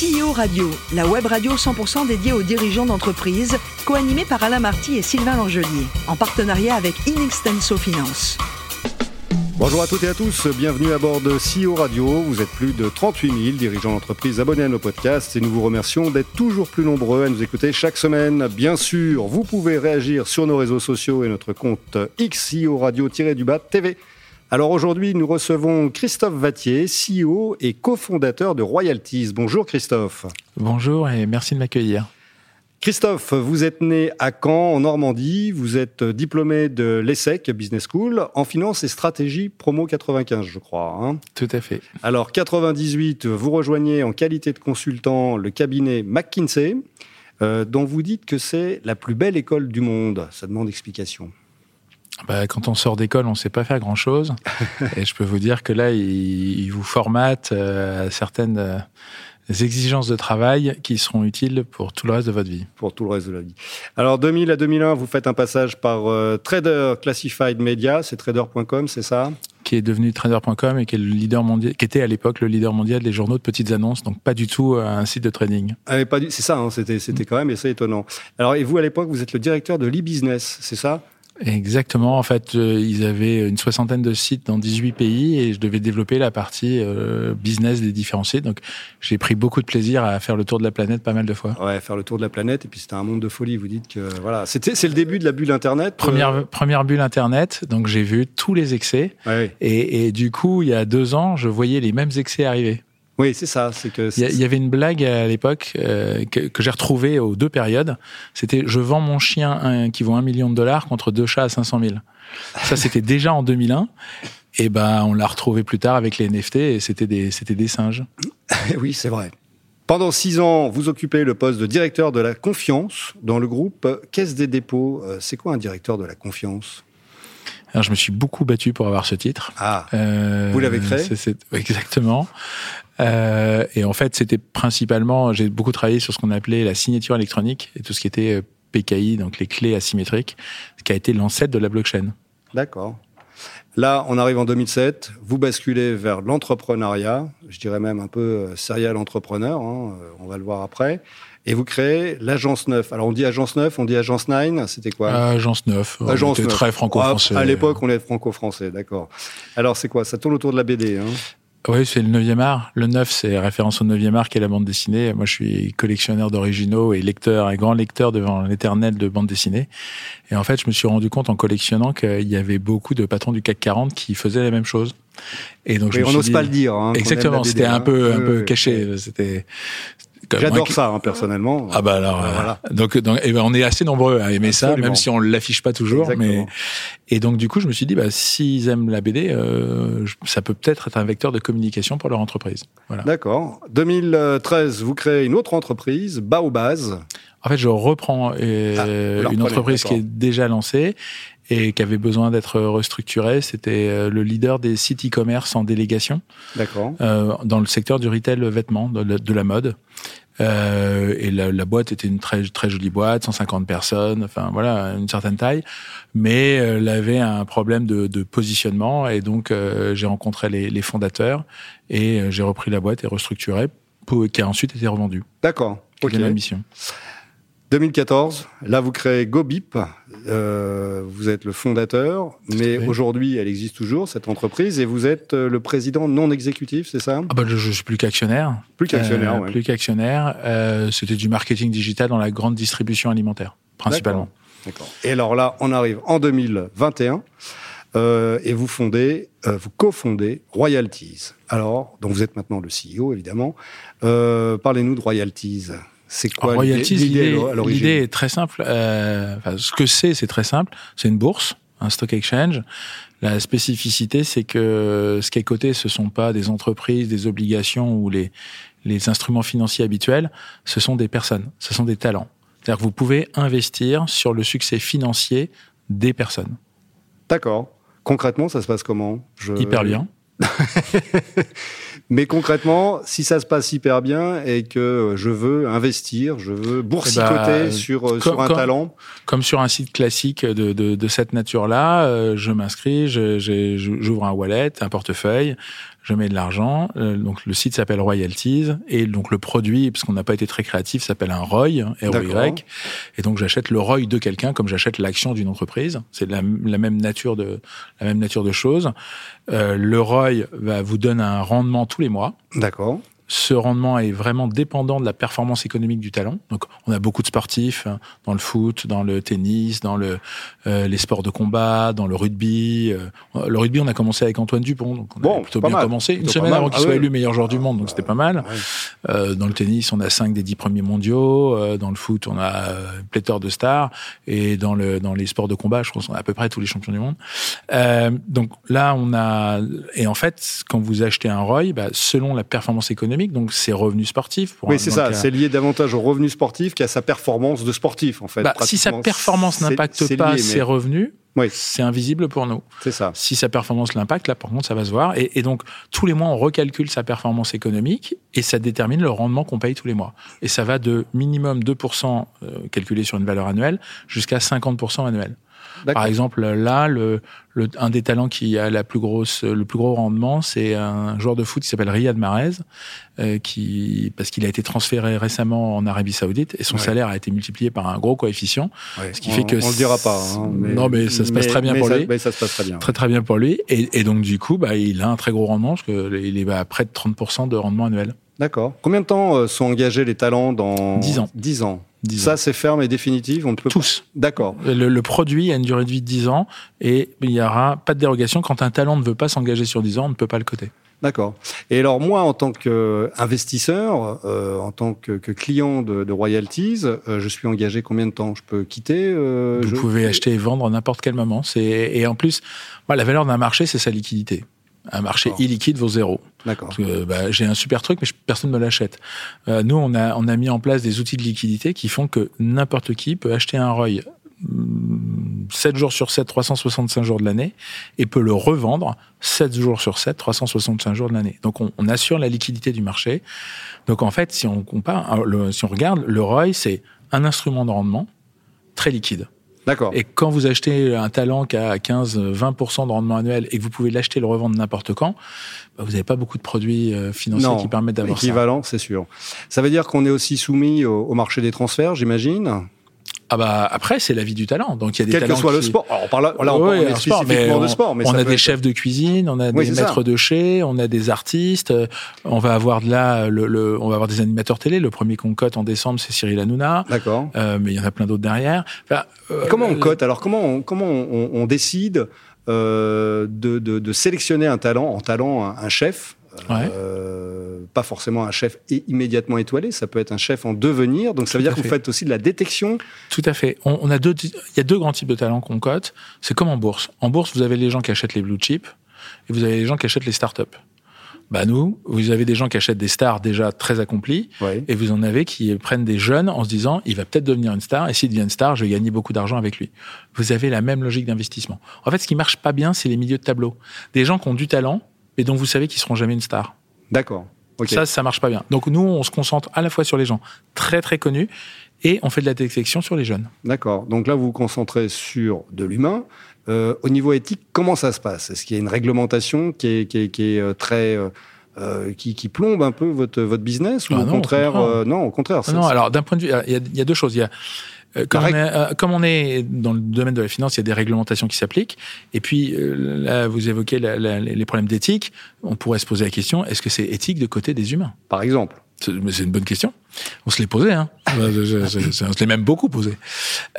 CEO Radio, la web radio 100% dédiée aux dirigeants d'entreprise, co-animée par Alain Marty et Sylvain Langelier, en partenariat avec In Extenso Finance. Bonjour à toutes et à tous, bienvenue à bord de CEO Radio. Vous êtes plus de 38 000 dirigeants d'entreprise abonnés à nos podcasts et nous vous remercions d'être toujours plus nombreux à nous écouter chaque semaine. Bien sûr, vous pouvez réagir sur nos réseaux sociaux et notre compte CEO Radio-Dubat TV. Alors aujourd'hui, nous recevons Christophe Vattier, CEO et cofondateur de Royaltiz. Bonjour Christophe. Bonjour et merci de m'accueillir. Christophe, vous êtes né à Caen, en Normandie. Vous êtes diplômé de l'ESSEC Business School en finance et stratégie promo 95, je crois. Tout à fait. Alors, 98, vous rejoignez en qualité de consultant le cabinet McKinsey, dont vous dites que c'est la plus belle école du monde. Ça demande explication. Quand on sort d'école, on ne sait pas faire grand-chose. Et je peux vous dire que là, ils vous formatent à certaines... des exigences de travail qui seront utiles pour tout le reste de votre vie. Pour tout le reste de la vie. Alors, 2000 à 2001, vous faites un passage par Trader Classified Media, c'est trader.com, c'est ça ? Qui est devenu trader.com et qui est le leader mondial, qui était à l'époque le leader mondial des journaux de petites annonces, donc pas du tout un site de trading. Ah, pas du, c'est ça, c'était quand même assez étonnant. Alors, et vous, à l'époque, vous êtes le directeur de l'e-business, c'est ça ? Exactement. En fait, ils avaient une 60aine de sites dans 18 pays et je devais développer la partie business des différents sites. Donc, j'ai pris beaucoup de plaisir à faire le tour de la planète pas mal de fois. Ouais, faire le tour de la planète. Et puis, c'était un monde de folie. Vous dites que, voilà, c'est le début de la bulle Internet. Première bulle Internet. Donc, j'ai vu tous les excès. Ouais, oui. Et du coup, il y a 2 ans, je voyais les mêmes excès arriver. Oui, c'est ça. Il y avait une blague à l'époque que j'ai retrouvée aux 2 périodes. C'était « Je vends mon chien qui vaut $1 million contre 2 chats à 500 000 ». Ça, c'était déjà en 2001. Et on l'a retrouvé plus tard avec les NFT et c'était des singes. Oui, c'est vrai. Pendant 6 ans, vous occupez le poste de directeur de la confiance dans le groupe Caisse des dépôts. C'est quoi un directeur de la confiance ? Alors, je me suis beaucoup battu pour avoir ce titre. Ah, vous l'avez créé ? Exactement. Et en fait, c'était principalement, j'ai beaucoup travaillé sur ce qu'on appelait la signature électronique et tout ce qui était PKI, donc les clés asymétriques, qui a été l'ancêtre de la blockchain. D'accord. Là, on arrive en 2007, vous basculez vers l'entrepreneuriat, je dirais même un peu serial entrepreneur, on va le voir après, et vous créez l'Agence 9. Alors, on dit Agence 9, on dit Agence 9, c'était quoi ? Agence 9, on était très franco-français. À l'époque, on est franco-français, d'accord. Alors, c'est quoi ? Ça tourne autour de la BD, Oui, c'est le 9e art. Le 9, c'est référence au 9e art qui est la bande dessinée. Moi, je suis collectionneur d'originaux et lecteur, et grand lecteur devant l'éternel de bande dessinée. Et en fait, je me suis rendu compte en collectionnant qu'il y avait beaucoup de patrons du CAC 40 qui faisaient la même chose. Et donc, on n'ose pas le dire. Exactement, c'était un peu caché. C'était... J'adore ça, personnellement. Ah bah alors, voilà. Donc, on est assez nombreux à aimer Absolument. Ça, même si on l'affiche pas toujours. Exactement. Et donc, du coup, je me suis dit, s'ils aiment la BD, ça peut-être être un vecteur de communication pour leur entreprise. Voilà. D'accord. 2013, vous créez une autre entreprise, Baobaz. En fait, je reprends une entreprise qui est déjà lancée et qui avait besoin d'être restructurée. C'était le leader des sites e-commerce en délégation. D'accord. Dans le secteur du retail vêtements, de la mode. Et la boîte était une très, très jolie boîte, 150 personnes, enfin voilà, une certaine taille. Mais elle avait un problème de positionnement et donc j'ai rencontré les fondateurs et j'ai repris la boîte et restructurée, qui a ensuite été revendue. D'accord. Ok. La mission. 2014, là vous créez GoBip, vous êtes le fondateur, mais aujourd'hui elle existe toujours cette entreprise et vous êtes le président non exécutif, c'est ça ? Je suis plus qu'actionnaire. Ouais. C'était du marketing digital dans la grande distribution alimentaire, principalement. D'accord. Et alors là, on arrive en 2021 et vous cofondez Royaltiz. Alors, donc vous êtes maintenant le CEO évidemment. Parlez-nous de Royaltiz. C'est quoi l'idée à l'origine ? L'idée est très simple. Ce que c'est très simple. C'est une bourse, un stock exchange. La spécificité, c'est que ce qui est coté, ce ne sont pas des entreprises, des obligations ou les instruments financiers habituels. Ce sont des personnes, ce sont des talents. C'est-à-dire que vous pouvez investir sur le succès financier des personnes. D'accord. Concrètement, ça se passe comment ? Hyper bien. Mais concrètement, si ça se passe hyper bien et que je veux investir, je veux boursicoter sur un talent. Comme sur un site classique de cette nature-là, je m'inscris, j'ouvre un wallet, un portefeuille, je mets de l'argent, donc le site s'appelle Royaltiz, et donc le produit, parce qu'on n'a pas été très créatif, s'appelle un ROY, R-O-Y, et donc j'achète le ROY de quelqu'un comme j'achète l'action d'une entreprise, c'est la même nature de choses. Le ROY vous donne un rendement tous les mois. D'accord. Ce rendement est vraiment dépendant de la performance économique du talent. Donc, on a beaucoup de sportifs dans le foot, dans le tennis, dans les sports de combat, dans le rugby. Le rugby, on a commencé avec Antoine Dupont, donc on a plutôt bien commencé. Une semaine avant qu'il soit élu meilleur joueur du monde, donc c'était pas mal. Ouais. Dans le tennis, on a 5 des 10 premiers mondiaux. Dans le foot, on a une pléthore de stars. Et dans les sports de combat, je crois qu'on a à peu près tous les champions du monde. Donc là, on a... Et en fait, quand vous achetez un ROI, selon la performance économique, donc c'est revenu sportif. Oui, c'est ça. C'est lié davantage au revenu sportif qu'à sa performance de sportif, en fait. Si sa performance n'impacte pas ses revenus, c'est invisible pour nous. C'est ça. Si sa performance l'impacte, là, par contre, ça va se voir. Et donc, tous les mois, on recalcule sa performance économique et ça détermine le rendement qu'on paye tous les mois. Et ça va de minimum 2% calculé sur une valeur annuelle jusqu'à 50% annuel. D'accord. Par exemple, là, un des talents qui a le plus gros rendement, c'est un joueur de foot qui s'appelle Riyad Mahrez, parce qu'il a été transféré récemment en Arabie Saoudite et son salaire a été multiplié par un gros coefficient, ce qui fait que on le dira pas. Hein, mais ça se passe très bien pour lui. Ça se passe très bien. Très très bien pour lui. Et donc du coup, il a un très gros rendement, parce qu'il est à près de 30% de rendement annuel. D'accord. Combien de temps sont engagés les talents dans 10 ans. Ça, c'est ferme et définitif, on ne peut pas... Tous. D'accord. Le produit a une durée de vie de 10 ans et il n'y aura pas de dérogation. Quand un talent ne veut pas s'engager sur 10 ans, on ne peut pas le coter. D'accord. Et alors moi, en tant qu'investisseur, en tant que client de Royaltiz, je suis engagé combien de temps je peux quitter Vous pouvez acheter et vendre à n'importe quel moment. Et en plus, la valeur d'un marché, c'est sa liquidité. Un marché illiquide vaut zéro. D'accord. Parce que, j'ai un super truc, mais personne ne me l'achète. Nous, on a mis en place des outils de liquidité qui font que n'importe qui peut acheter un ROI 7 jours sur 7, 365 jours de l'année, et peut le revendre 7 jours sur 7, 365 jours de l'année. Donc, on assure la liquidité du marché. Donc, en fait, si on regarde, le ROI, c'est un instrument de rendement très liquide. D'accord. Et quand vous achetez un talent qui a 15-20% de rendement annuel et que vous pouvez l'acheter et le revendre n'importe quand, vous n'avez pas beaucoup de produits financiers qui permettent d'avoir ça. Non, équivalent, c'est sûr. Ça veut dire qu'on est aussi soumis au marché des transferts, j'imagine ? Après, c'est la vie du talent. Donc, il y a des talents. Quel que soit le sport. Alors, on parle spécifiquement de sport. Mais on a des chefs de cuisine, on a des maîtres de chais, on a des artistes. On va avoir on va avoir des animateurs télé. Le premier qu'on cote en décembre, c'est Cyril Hanouna. D'accord. Mais il y en a plein d'autres derrière. Comment on cote? Alors, comment on décide, de sélectionner un talent, un chef? Pas forcément un chef immédiatement étoilé, ça peut être un chef en devenir, donc ça veut dire que vous faites aussi de la détection. Tout à fait. Il y a deux grands types de talents qu'on cote. C'est comme en bourse. En bourse, vous avez les gens qui achètent les blue chips et vous avez les gens qui achètent les startups. Nous, vous avez des gens qui achètent des stars déjà très accomplies, et vous en avez qui prennent des jeunes en se disant, il va peut-être devenir une star, et s'il devient une star, je vais gagner beaucoup d'argent avec lui. Vous avez la même logique d'investissement. En fait, ce qui marche pas bien, c'est les milieux de tableau. Des gens qui ont du talent, mais dont vous savez qu'ils seront jamais une star. D'accord. Okay. Ça marche pas bien. Donc nous, on se concentre à la fois sur les gens très très connus et on fait de la détection sur les jeunes. D'accord. Donc là, vous vous concentrez sur de l'humain. Au niveau éthique, comment ça se passe ? Est-ce qu'il y a une réglementation qui est très qui plombe un peu votre business, ou au contraire. Non. Alors d'un point de vue, il y a deux choses. Il y a comme on est dans le domaine de la finance, il y a des réglementations qui s'appliquent. Et puis, là, vous évoquez les problèmes d'éthique. On pourrait se poser la question, est-ce que c'est éthique de côté des humains ? Par exemple. C'est une bonne question. On se l'est posé, hein. On se l'est même beaucoup posé.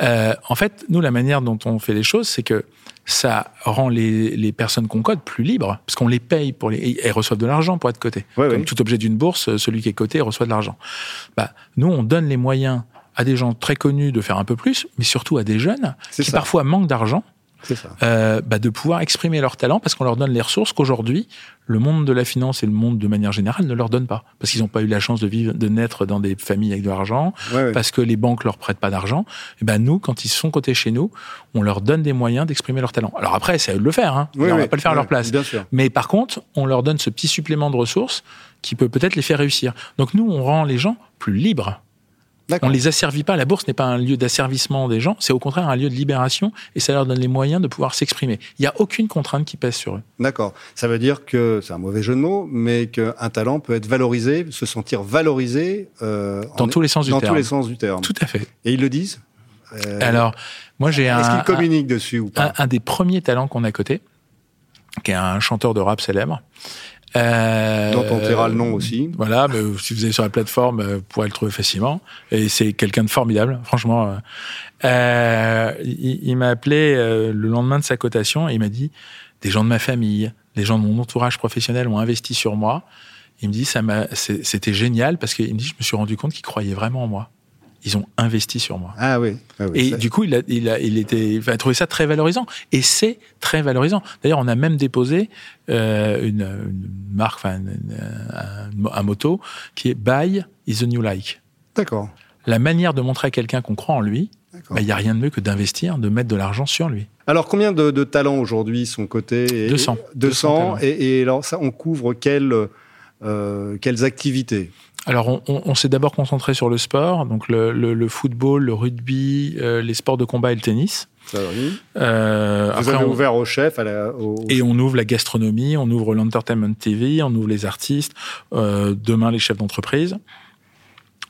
En fait, nous, la manière dont on fait les choses, c'est que ça rend les personnes qu'on cote plus libres, parce qu'on les paye elles reçoivent de l'argent pour être cotées. Comme tout objet d'une bourse, celui qui est coté reçoit de l'argent. Nous, on donne les moyens à des gens très connus de faire un peu plus, mais surtout à des jeunes parfois manquent d'argent, de pouvoir exprimer leur talent, parce qu'on leur donne les ressources qu'aujourd'hui, le monde de la finance et le monde de manière générale ne leur donne pas. Parce qu'ils n'ont pas eu la chance de naître dans des familles avec de l'argent, parce que les banques leur prêtent pas d'argent. Nous, quand ils sont cotés chez nous, on leur donne des moyens d'exprimer leur talent. Alors après, c'est à eux de le faire, hein. On va pas le faire à leur place. Bien sûr. Mais par contre, on leur donne ce petit supplément de ressources qui peut peut-être les faire réussir. Donc nous, on rend les gens plus libres. D'accord. On ne les asservit pas. La bourse n'est pas un lieu d'asservissement des gens, c'est au contraire un lieu de libération et ça leur donne les moyens de pouvoir s'exprimer. Il n'y a aucune contrainte qui pèse sur eux. D'accord. Ça veut dire que, c'est un mauvais jeu de mots, mais qu'un talent peut être valorisé, se sentir valorisé... Dans tous les sens du terme. Tout à fait. Et ils le disent ? Alors, moi j'ai un... Est-ce qu'ils communiquent dessus ou pas ? Un des premiers talents qu'on a coté, qui est un chanteur de rap célèbre, dont on taira le nom aussi. Voilà, mais si vous allez sur la plateforme, vous pourrez le trouver facilement. Et c'est quelqu'un de formidable, franchement. Il m'a appelé le lendemain de sa cotation et il m'a dit « Des gens de ma famille, des gens de mon entourage professionnel ont investi sur moi. » Il me dit « C'était génial parce que je me suis rendu compte qu'ils croyaient vraiment en moi. » Ils ont investi sur moi. Ah oui. Ah oui, et ça. Du coup, il a trouvé ça très valorisant. Et c'est très valorisant. D'ailleurs, on a même déposé une marque, enfin un motto qui est Buy is a new like. D'accord. La manière de montrer à quelqu'un qu'on croit en lui, il n'y a rien de mieux que d'investir, de mettre de l'argent sur lui. Alors, combien de talents aujourd'hui sont cotés ? 200. 200. Et alors, ça, on couvre quelles activités ? Alors, on s'est d'abord concentré sur le sport, donc le football, le rugby, les sports de combat et le tennis. Ça, oui. Vous avez ouvert aux chefs. Et on ouvre la gastronomie, on ouvre l'entertainment TV, on ouvre les artistes, demain les chefs d'entreprise.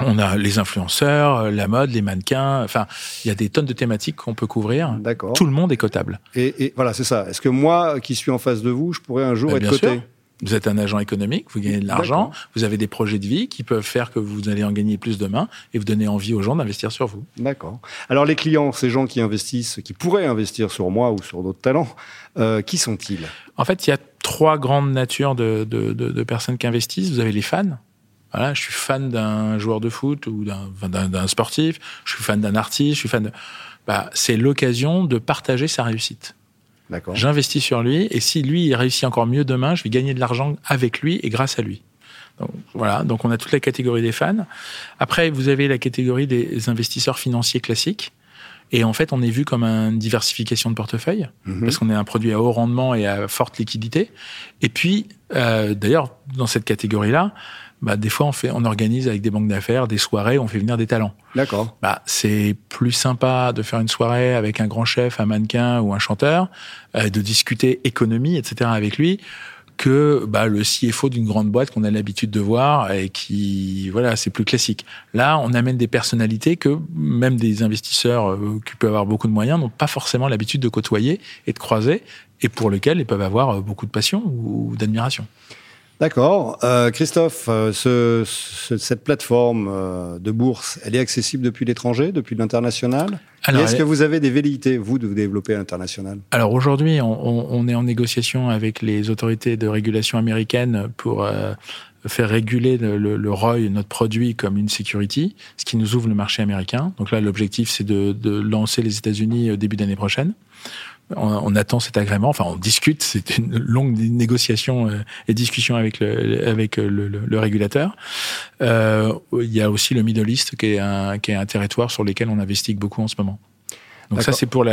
On a les influenceurs, la mode, les mannequins. Enfin, il y a des tonnes de thématiques qu'on peut couvrir. D'accord. Tout le monde est cotable. Et voilà, c'est ça. Est-ce que moi, qui suis en face de vous, je pourrais un jour être coté ? Bien sûr. Vous êtes un agent économique, vous gagnez de l'argent, vous avez des projets de vie qui peuvent faire que vous allez en gagner plus demain et vous donnez envie aux gens d'investir sur vous. D'accord. Alors les clients, ces gens qui investissent, qui pourraient investir sur moi ou sur d'autres talents, qui sont-ils ? En fait, il y a trois grandes natures de personnes qui investissent. Vous avez les fans. Voilà, je suis fan d'un joueur de foot ou d'un sportif, je suis fan d'un artiste, je suis fan de... c'est l'occasion de partager sa réussite. D'accord. J'investis sur lui et si lui il réussit encore mieux demain, je vais gagner de l'argent avec lui et grâce à lui. Donc, voilà, donc on a toute la catégorie des fans. Après, vous avez la catégorie des investisseurs financiers classiques. Et en fait, on est vu comme une diversification de portefeuille, parce qu'on est un produit à haut rendement et à forte liquidité. Et puis, d'ailleurs, dans cette catégorie-là, des fois, on organise avec des banques d'affaires des soirées où on fait venir des talents. D'accord. C'est plus sympa de faire une soirée avec un grand chef, un mannequin ou un chanteur, de discuter économie, etc. avec lui, que le CFO d'une grande boîte qu'on a l'habitude de voir et qui, voilà, c'est plus classique. Là, on amène des personnalités que même des investisseurs qui peuvent avoir beaucoup de moyens n'ont pas forcément l'habitude de côtoyer et de croiser et pour lesquels ils peuvent avoir beaucoup de passion ou d'admiration. D'accord. Christophe, cette plateforme de bourse, elle est accessible depuis l'étranger, depuis l'international ? Est-ce que vous avez des velléités, vous, de vous développer à l'international ? Alors aujourd'hui, on est en négociation avec les autorités de régulation américaines pour faire réguler le ROI, notre produit, comme une security, ce qui nous ouvre le marché américain. Donc là, l'objectif, c'est de lancer les États-Unis au début d'année prochaine. On attend cet agrément, on discute, c'est une longue négociation et discussion avec le régulateur. Il y a aussi le Middle East qui est un territoire sur lequel on investit beaucoup en ce moment. Donc D'accord. Ça, c'est pour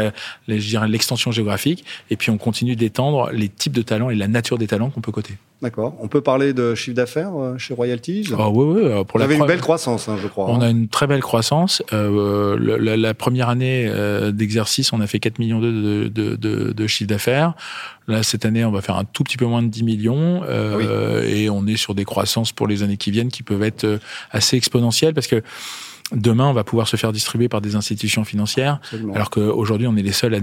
l'extension géographique. Et puis, on continue d'étendre les types de talents et la nature des talents qu'on peut coter. D'accord. On peut parler de chiffre d'affaires chez Royaltiz ? Oui. Vous avez une belle croissance, je crois. On a une très belle croissance. La première année d'exercice, on a fait 4 millions de chiffre d'affaires. Là, cette année, on va faire un tout petit peu moins de 10 millions. Et on est sur des croissances pour les années qui viennent qui peuvent être assez exponentielles parce que demain, on va pouvoir se faire distribuer par des institutions financières, absolument. Alors qu'aujourd'hui, on est les seuls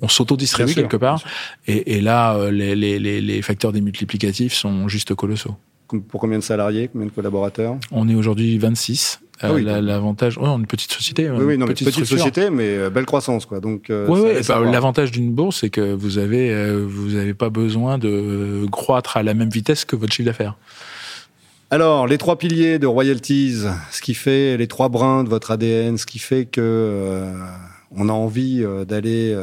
on s'auto-distribue quelque part. Et là, les facteurs démultiplicatifs sont juste colossaux. Pour combien de salariés, combien de collaborateurs ? On est aujourd'hui 26. L'avantage, on est une petite société. Une petite société, mais belle croissance, quoi. Donc, l'avantage d'une bourse, c'est que vous avez pas besoin de croître à la même vitesse que votre chiffre d'affaires. Alors, les trois piliers de Royaltiz, ce qui fait les trois brins de votre ADN, ce qui fait que on a envie d'aller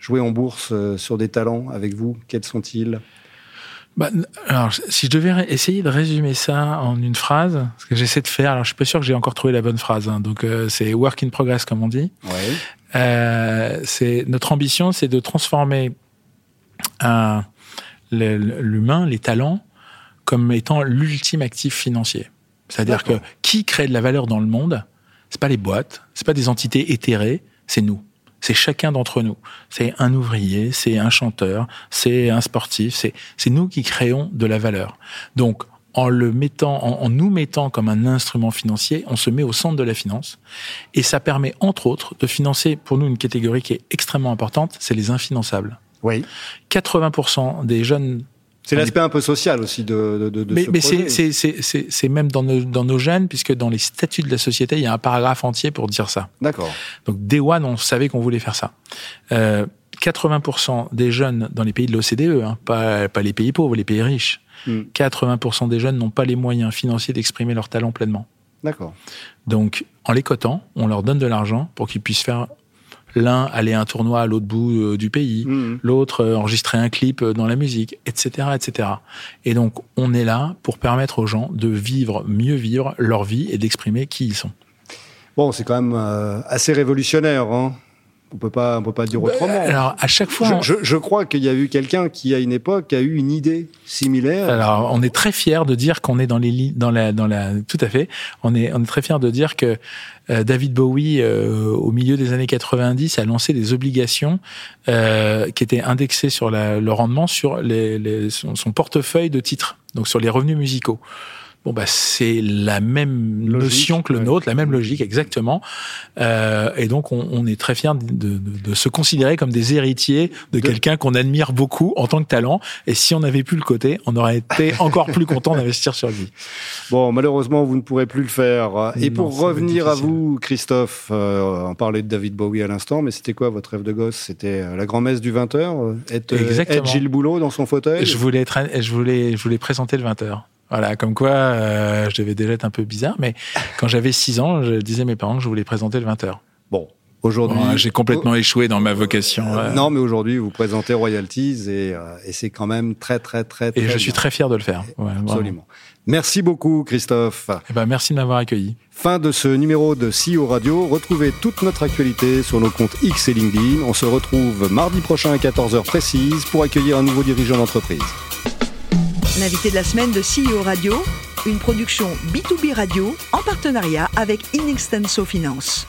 jouer en bourse sur des talents avec vous, quels sont-ils ? Alors, si je devais essayer de résumer ça en une phrase, ce que j'essaie de faire, alors je suis pas sûr que j'ai encore trouvé la bonne phrase, donc c'est « work in progress » comme on dit. Ouais. Notre ambition, c'est de transformer l'humain, les talents, comme étant l'ultime actif financier. C'est-à-dire que qui crée de la valeur dans le monde, c'est pas les boîtes, c'est pas des entités éthérées, c'est nous. C'est chacun d'entre nous. C'est un ouvrier, c'est un chanteur, c'est un sportif, c'est nous qui créons de la valeur. Donc, en nous mettant comme un instrument financier, on se met au centre de la finance. Et ça permet, entre autres, de financer, pour nous, une catégorie qui est extrêmement importante, c'est les infinançables. Oui. 80% des jeunes... C'est l'aspect un peu social aussi de projet. Mais c'est même dans nos gènes, puisque dans les statuts de la société, il y a un paragraphe entier pour dire ça. D'accord. Donc, Day One, on savait qu'on voulait faire ça. 80% des jeunes dans les pays de l'OCDE, hein, pas les pays pauvres, les pays riches, 80% des jeunes n'ont pas les moyens financiers d'exprimer leur talent pleinement. D'accord. Donc, en les cotant, on leur donne de l'argent pour qu'ils puissent faire... L'un aller à un tournoi à l'autre bout du pays, l'autre enregistrer un clip dans la musique, etc., etc. Et donc, on est là pour permettre aux gens de mieux vivre leur vie et d'exprimer qui ils sont. Bon, c'est quand même assez révolutionnaire, hein. On peut pas dire autrement. Alors, à chaque fois... Je crois qu'il y a eu quelqu'un qui, à une époque, a eu une idée similaire. Alors, on est très fiers de dire qu'on est dans la... Tout à fait. On est très fiers de dire que David Bowie, au milieu des années 90, a lancé des obligations qui étaient indexées sur le rendement sur son portefeuille de titres, donc sur les revenus musicaux. Bon, bah, c'est la même notion que le nôtre, la même logique, exactement. Et donc, on est très fiers de se considérer comme des héritiers de quelqu'un qu'on admire beaucoup en tant que talent. Et si on avait pu le coter, on aurait été encore plus content d'investir sur lui. Bon, malheureusement, vous ne pourrez plus le faire. Et non, pour revenir à vous, Christophe, on parlait de David Bowie à l'instant, mais c'était quoi votre rêve de gosse ? C'était la grand-messe du 20h ? Être Gilles Bouleau dans son fauteuil ? Je voulais présenter le 20h. Voilà, comme quoi, je devais déjà être un peu bizarre, mais quand j'avais 6 ans, je disais à mes parents que je voulais présenter le 20h. Bon, aujourd'hui... Bon, j'ai complètement échoué dans ma vocation. Non, mais aujourd'hui, vous présentez Royaltiz et c'est quand même très, très, très... Et je suis très fier de le faire. Ouais, absolument. Wow. Merci beaucoup, Christophe. Eh ben, merci de m'avoir accueilli. Fin de ce numéro de CEO Radio. Retrouvez toute notre actualité sur nos comptes X et LinkedIn. On se retrouve mardi prochain à 14h précise pour accueillir un nouveau dirigeant d'entreprise. L'invité de la semaine de CEO Radio, une production B2B Radio en partenariat avec In Extenso Finance.